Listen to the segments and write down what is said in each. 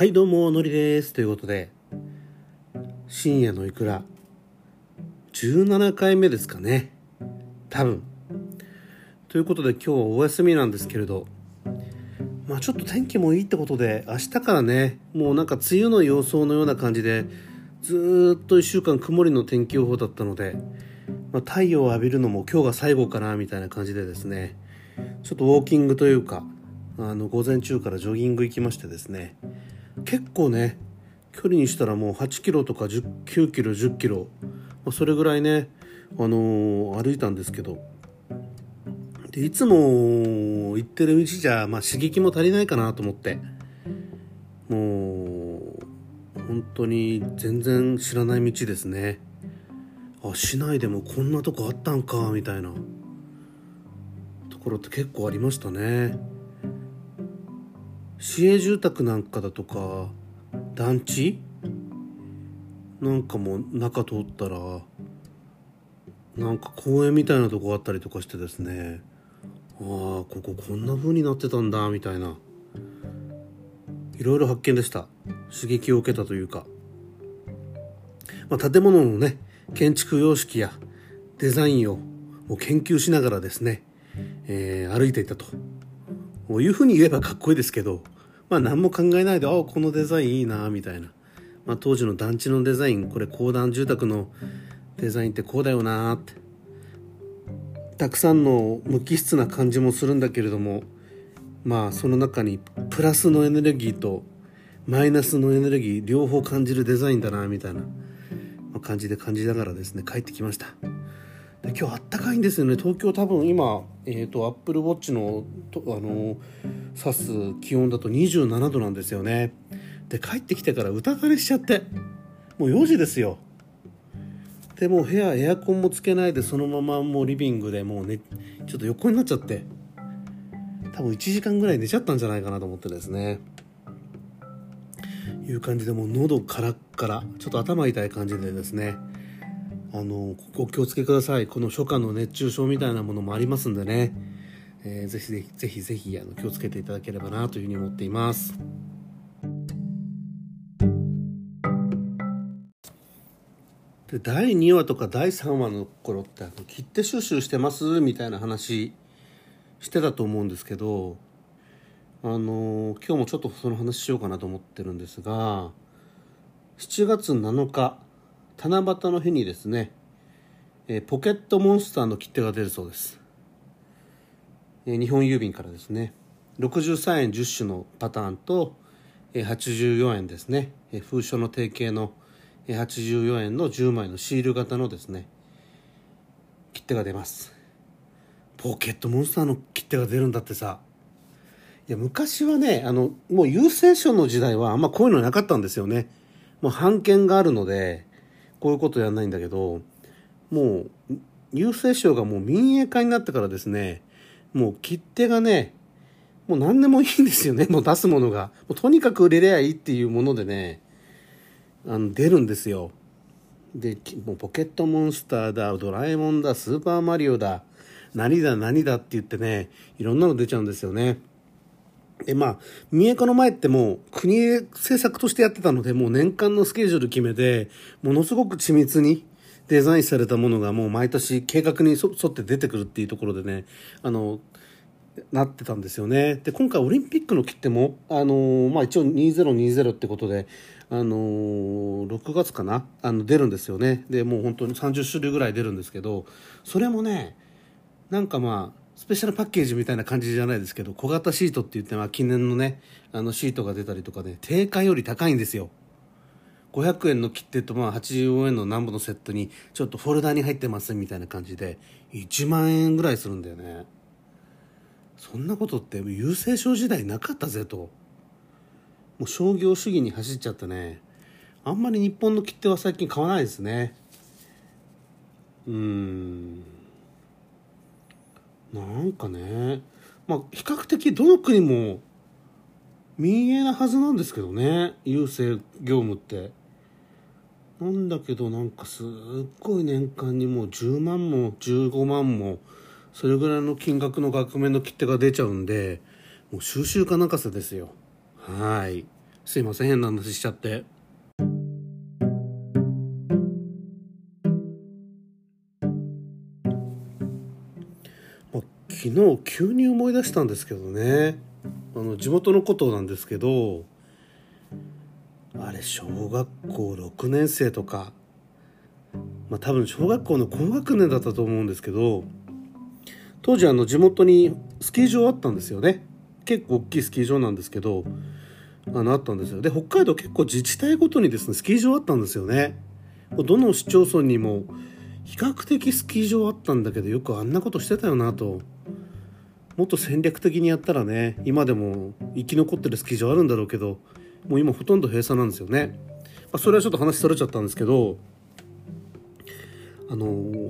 はいどうものりです。ということで深夜のいくら17回目ですかね、多分。ということで今日はお休みなんですけれど、ちょっと天気もいいってことで明日からね、もうなんか梅雨の様相のような感じで、ずっと1週間曇りの天気予報だったので、太陽を浴びるのも今日が最後かなみたいな感じでですね、ちょっとウォーキングというか午前中からジョギング行きましてですね、結構ね距離にしたらもう8キロとか9キロ10キロ、それぐらいね、歩いたんですけど、でいつも行ってる道じゃ、刺激も足りないかなと思って、もう本当に全然知らない道ですね。市内でもこんなとこあったんかみたいなところって結構ありましたね。市営住宅なんかだとか団地なんかも中通ったらなんか公園みたいなとこあったりとかしてですね、こここんな風になってたんだみたいな、いろいろ発見でした。刺激を受けたというか、建物のね建築様式やデザインを研究しながらですね、歩いていたというふうに言えばかっこいいですけど、何も考えないで、このデザインいいなみたいな、当時の団地のデザイン、これ公団住宅のデザインってこうだよなって、たくさんの無機質な感じもするんだけれども、その中にプラスのエネルギーとマイナスのエネルギー両方感じるデザインだなみたいな感じで感じながらですね帰ってきました。で今日あったかいんですよね、東京。多分今、Apple Watch の指す気温だと27度なんですよね。で帰ってきてからうたたれしちゃって、もう4時ですよ。でもう部屋エアコンもつけないで、そのままもうリビングでもうね、ちょっと横になっちゃって、多分1時間ぐらい寝ちゃったんじゃないかなと思ってですね、いう感じで、もう喉カラッカラ、ちょっと頭痛い感じでですね、お気をつけください。この初夏の熱中症みたいなものもありますんでね、ぜひ気をつけていただければなというふうに思っています。で第2話とか第3話の頃って、切手収集してますみたいな話してたと思うんですけど、今日もちょっとその話しようかなと思ってるんですが、7月7日七夕の日にですね、ポケットモンスターの切手が出るそうです。日本郵便からですね、63円10種のパターンと、84円ですね、封書の定型の84円の10枚のシール型のですね切手が出ます。ポケットモンスターの切手が出るんだってさ。いや昔はね、もう郵政省の時代はあんまこういうのなかったんですよね。もう版権があるのでこういうことやらないんだけど、もう郵政省がもう民営化になってからですね、もう切手がね、もう何でもいいんですよね。もう出すものがもうとにかく売れりゃいいっていうものでね、出るんですよ。でもうポケットモンスターだ、ドラえもんだ、スーパーマリオだ、何だ何だって言ってね、いろんなの出ちゃうんですよね。で民営化の前ってもう国政策としてやってたので、もう年間のスケジュール決めて、ものすごく緻密にデザインされたものがもう毎年計画に沿って出てくるっていうところでね、なってたんですよね。で今回オリンピックの切手も、一応2020ってことで、6月かな、出るんですよね。でもう本当に30種類ぐらい出るんですけど、それもねなんかスペシャルパッケージみたいな感じじゃないですけど、小型シートって言って、記念のねシートが出たりとかで、定価より高いんですよ。500円の切手と84円の何本のセットにちょっとフォルダに入ってますみたいな感じで1万円ぐらいするんだよね。そんなことって郵政省時代なかったぜと。もう商業主義に走っちゃってね、あんまり日本の切手は最近買わないですね。なんかね、比較的どの国も民営なはずなんですけどね、郵政業務って。なんだけどなんかすっごい年間にもう10万も15万もそれぐらいの金額の額面の切手が出ちゃうんで、もう収集かなんかさですよ。はい。すいません、変な話しちゃって。昨日急に思い出したんですけどね、地元のことなんですけど、あれ小学校6年生とか、多分小学校の高学年だったと思うんですけど、当時地元にスキー場あったんですよね。結構大きいスキー場なんですけど、あったんですよ。で、北海道結構自治体ごとにですねスキー場あったんですよね。どの市町村にも比較的スキー場あったんだけど、よくあんなことしてたよなと。もっと戦略的にやったらね、今でも生き残ってるスキー場あるんだろうけど、もう今ほとんど閉鎖なんですよね。それはちょっと話されちゃったんですけど、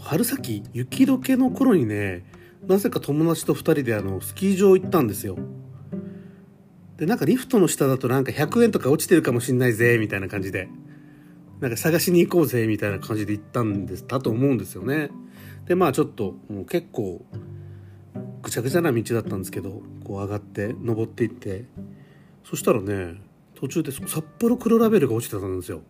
春先雪解けの頃にね、なぜか友達と2人でスキー場行ったんですよ。で、リフトの下だと100円とか落ちてるかもしんないぜみたいな感じで、探しに行こうぜみたいな感じで行ったんですだと思うんですよね。で、ちょっともう結構ぐちゃぐちゃな道だったんですけど、こう上がって登っていって、そしたらね、途中で札幌黒ラベルが落ちてたんですよ。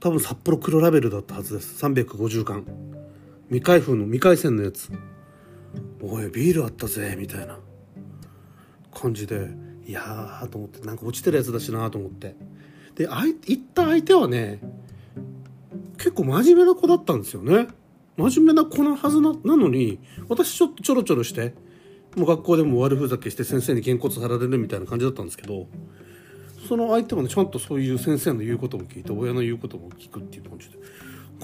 多分札幌黒ラベルだったはずです。350巻、未開線のやつ。おい、ビールあったぜみたいな感じで、いやーと思って、落ちてるやつだしなと思って。で、行った相手はね、結構真面目な子だったんですよね。真面目な子のはず なのに、私ちょっとちょろちょろして、もう学校でも悪ふざけして先生にげんこつされるみたいな感じだったんですけど、その相手もね、ちゃんとそういう先生の言うことも聞いて、親の言うことも聞くっていう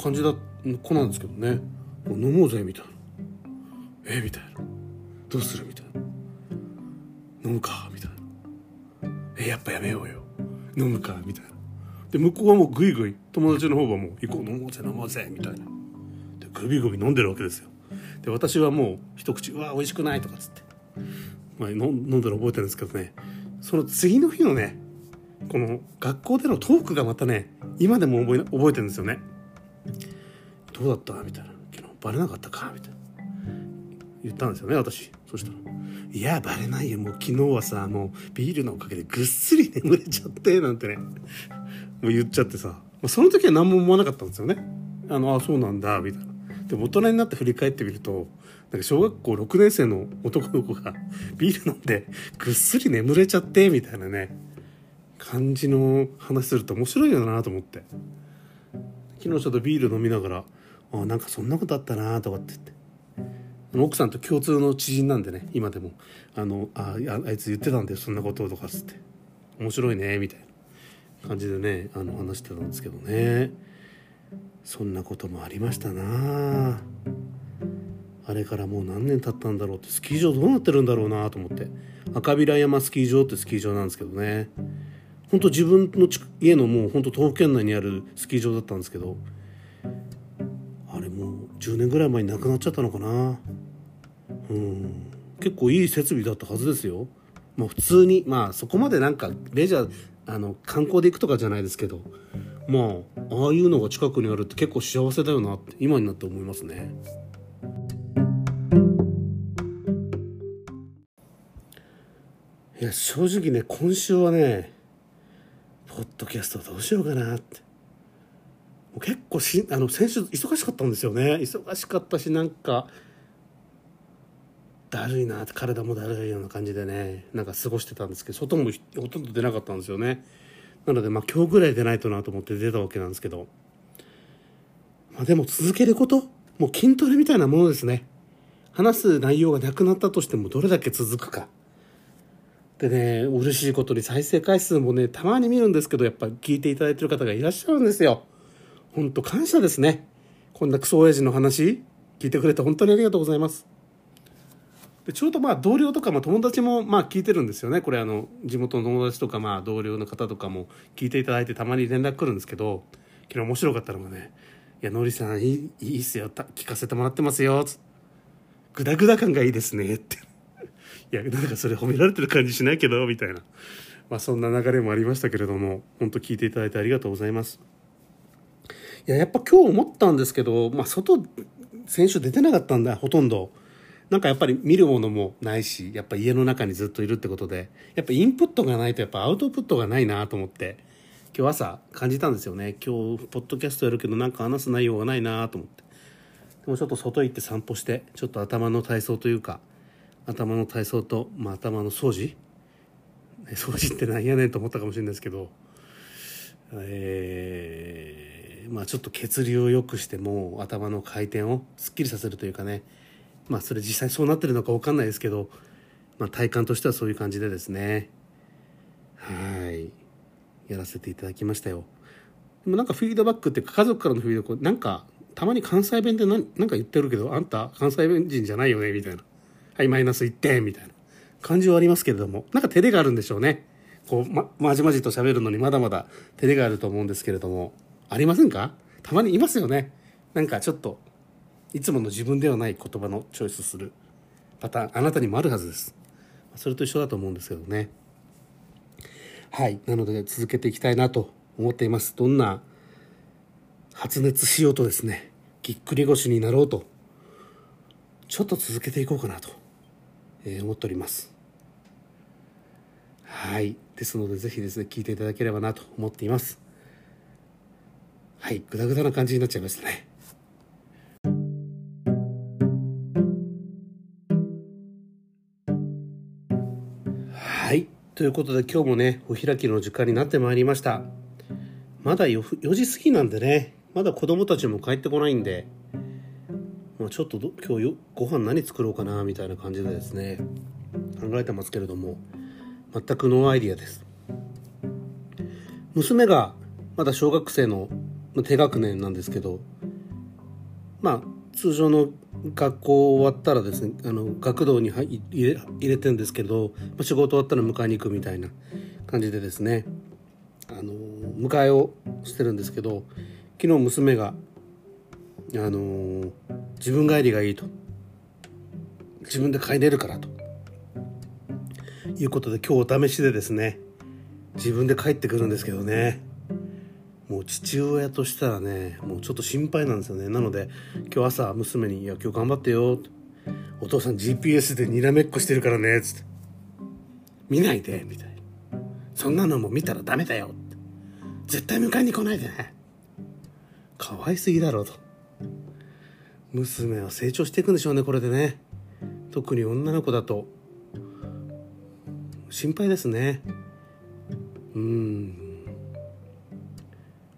感じだ子なんですけどね。飲もうぜみたいな、みたいな、どうするみたいな、飲むかみたいな、やっぱやめようよ、飲むかみたいな。で、向こうはもうグイグイ、友達の方はもう行こう、飲もうぜみたいな。で、グビグビ飲んでるわけですよ。で、私はもう一口、うわ美味しくないとかつって、飲んだら覚えてるんですけどね、その次の日のね、この学校でのトークがまたね、今でも覚えてるんですよね。どうだったみたいな、昨日バレなかったかみたいな言ったんですよね、私。そしたら、いやバレないよ、もう昨日はさ、もうビールのおかげでぐっすり眠れちゃってなんてね、もう言っちゃってさ、その時は何も思わなかったんですよね。あ、そうなんだみたいな。でも大人になって振り返ってみると、小学校6年生の男の子がビール飲んでぐっすり眠れちゃってみたいなね、感じの話すると面白いよなと思って、昨日ちょっとビール飲みながら、そんなことあったなとかって言って、奥さんと共通の知人なんでね、今でもあいつ言ってたんだよそんなこととかつって、面白いねみたいな感じでね、話してたんですけどね。そんなこともありましたな。あれからもう何年経ったんだろうって、スキー場どうなってるんだろうなと思って。赤平山スキー場ってスキー場なんですけどね、本当自分の家のもう本当東北県内にあるスキー場だったんですけど、あれもう10年ぐらい前になくなっちゃったのかな。結構いい設備だったはずですよ。普通にそこまでレジャー観光で行くとかじゃないですけど、ああいうのが近くにあるって結構幸せだよなって今になって思いますね。いや正直ね、今週はねポッドキャストどうしようかなって、結構先週忙しかったんですよね。忙しかったし、だるいなって、体もだるいような感じでね、過ごしてたんですけど、外もほとんど出なかったんですよね。なので今日ぐらい出ないとなと思って出たわけなんですけど、でも続けること、もう筋トレみたいなものですね。話す内容がなくなったとしてもどれだけ続くかでね、嬉しいことに再生回数もね、たまに見るんですけど、やっぱ聞いていただいてる方がいらっしゃるんですよ。ほんと感謝ですね。こんなクソ親父の話聞いてくれて本当にありがとうございます。でちょうど同僚とか友達も聞いてるんですよね。これ地元の友達とか同僚の方とかも聞いていただいて、たまに連絡来るんですけど、昨日面白かったのがね、いやのりさんいいっすよ、聞かせてもらってますよ、グダグダ感がいいですねっていやそれ褒められてる感じしないけどみたいな、そんな流れもありましたけれども、本当聞いていただいてありがとうございます。やっぱ今日思ったんですけど、外先週出てなかったんだ、ほとんど。なんかやっぱり見るものもないし、やっぱ家の中にずっといるってことで、やっぱインプットがないとやっぱアウトプットがないなと思って、今日朝感じたんですよね。今日ポッドキャストやるけどなんか話す内容がないなと思って。でもちょっと外行って散歩して、ちょっと頭の体操というか、頭の体操と、頭の掃除、掃除ってなんやねんと思ったかもしれないですけど、ちょっと血流を良くして、もう頭の回転をすっきりさせるというかね、それ実際そうなってるのか分かんないですけど、体感としてはそういう感じでですね、はい、やらせていただきましたよ。でもなんかフィードバックって家族からのフィードバック、なんかたまに関西弁でなんか言ってるけど、あんた関西弁人じゃないよねみたいな、はいマイナス1点みたいな感じはありますけれども、なんか照れがあるんでしょうね。こう まじまじと喋るのにまだまだ照れがあると思うんですけれども、ありませんか？たまにいますよね。なんかちょっといつもの自分ではない言葉のチョイスするパターン、あなたにもあるはずです。それと一緒だと思うんですけどね。はい、なので続けていきたいなと思っています。どんな発熱しようとですね、ぎっくり腰になろうと、ちょっと続けていこうかなと思っております。はい、ですのでぜひですね聞いていただければなと思っています。はい、グダグダな感じになっちゃいましたね。はい、ということで今日もねお開きの時間になってまいりました。まだ 4時過ぎなんでね、まだ子供たちも帰ってこないんで、ちょっと今日ご飯何作ろうかなみたいな感じでですね考えてますけれども、全くノーアイディアです。娘がまだ小学生の低学年なんですけど、通常の学校終わったらですね、学童に入れてるんですけど、仕事終わったら迎えに行くみたいな感じでですね、迎えをしてるんですけど、昨日娘が自分帰りがいいと、自分で帰れるからということで、今日お試しでですね自分で帰ってくるんですけどね、もう父親としたらね、もうちょっと心配なんですよね。なので今日朝娘に、いや今日頑張ってよ、お父さん GPS でにらめっこしてるからねつって、見ないでみたいな、そんなのも見たらダメだよって、絶対迎えに来ないでね、かわいすぎだろうと。娘は成長していくんでしょうねこれでね。特に女の子だと心配ですね。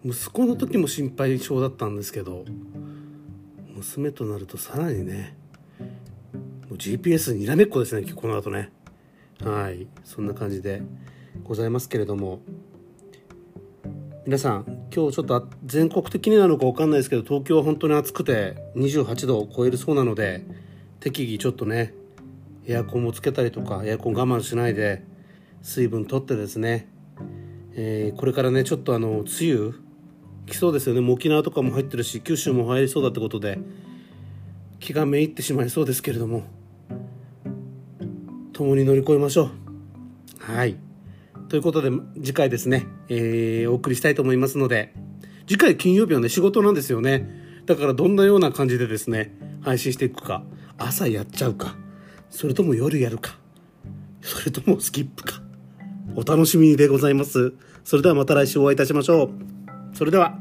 息子の時も心配性だったんですけど、娘となるとさらにね、もう GPS にらめっこですねこの後ね。はい、そんな感じでございますけれども、皆さん今日ちょっと全国的になのか分かんないですけど、東京は本当に暑くて28度を超えるそうなので、適宜ちょっとねエアコンもつけたりとか、エアコン我慢しないで水分取ってですね、これからねちょっと梅雨来そうですよね。もう沖縄とかも入ってるし、九州も入りそうだってことで気がめいってしまいそうですけれども、共に乗り越えましょう。はい、ということで次回ですね、お送りしたいと思いますので、次回金曜日はね仕事なんですよね。だからどんなような感じでですね配信していくか、朝やっちゃうか、それとも夜やるか、それともスキップか、お楽しみでございます。それではまた来週お会いいたしましょう。それでは。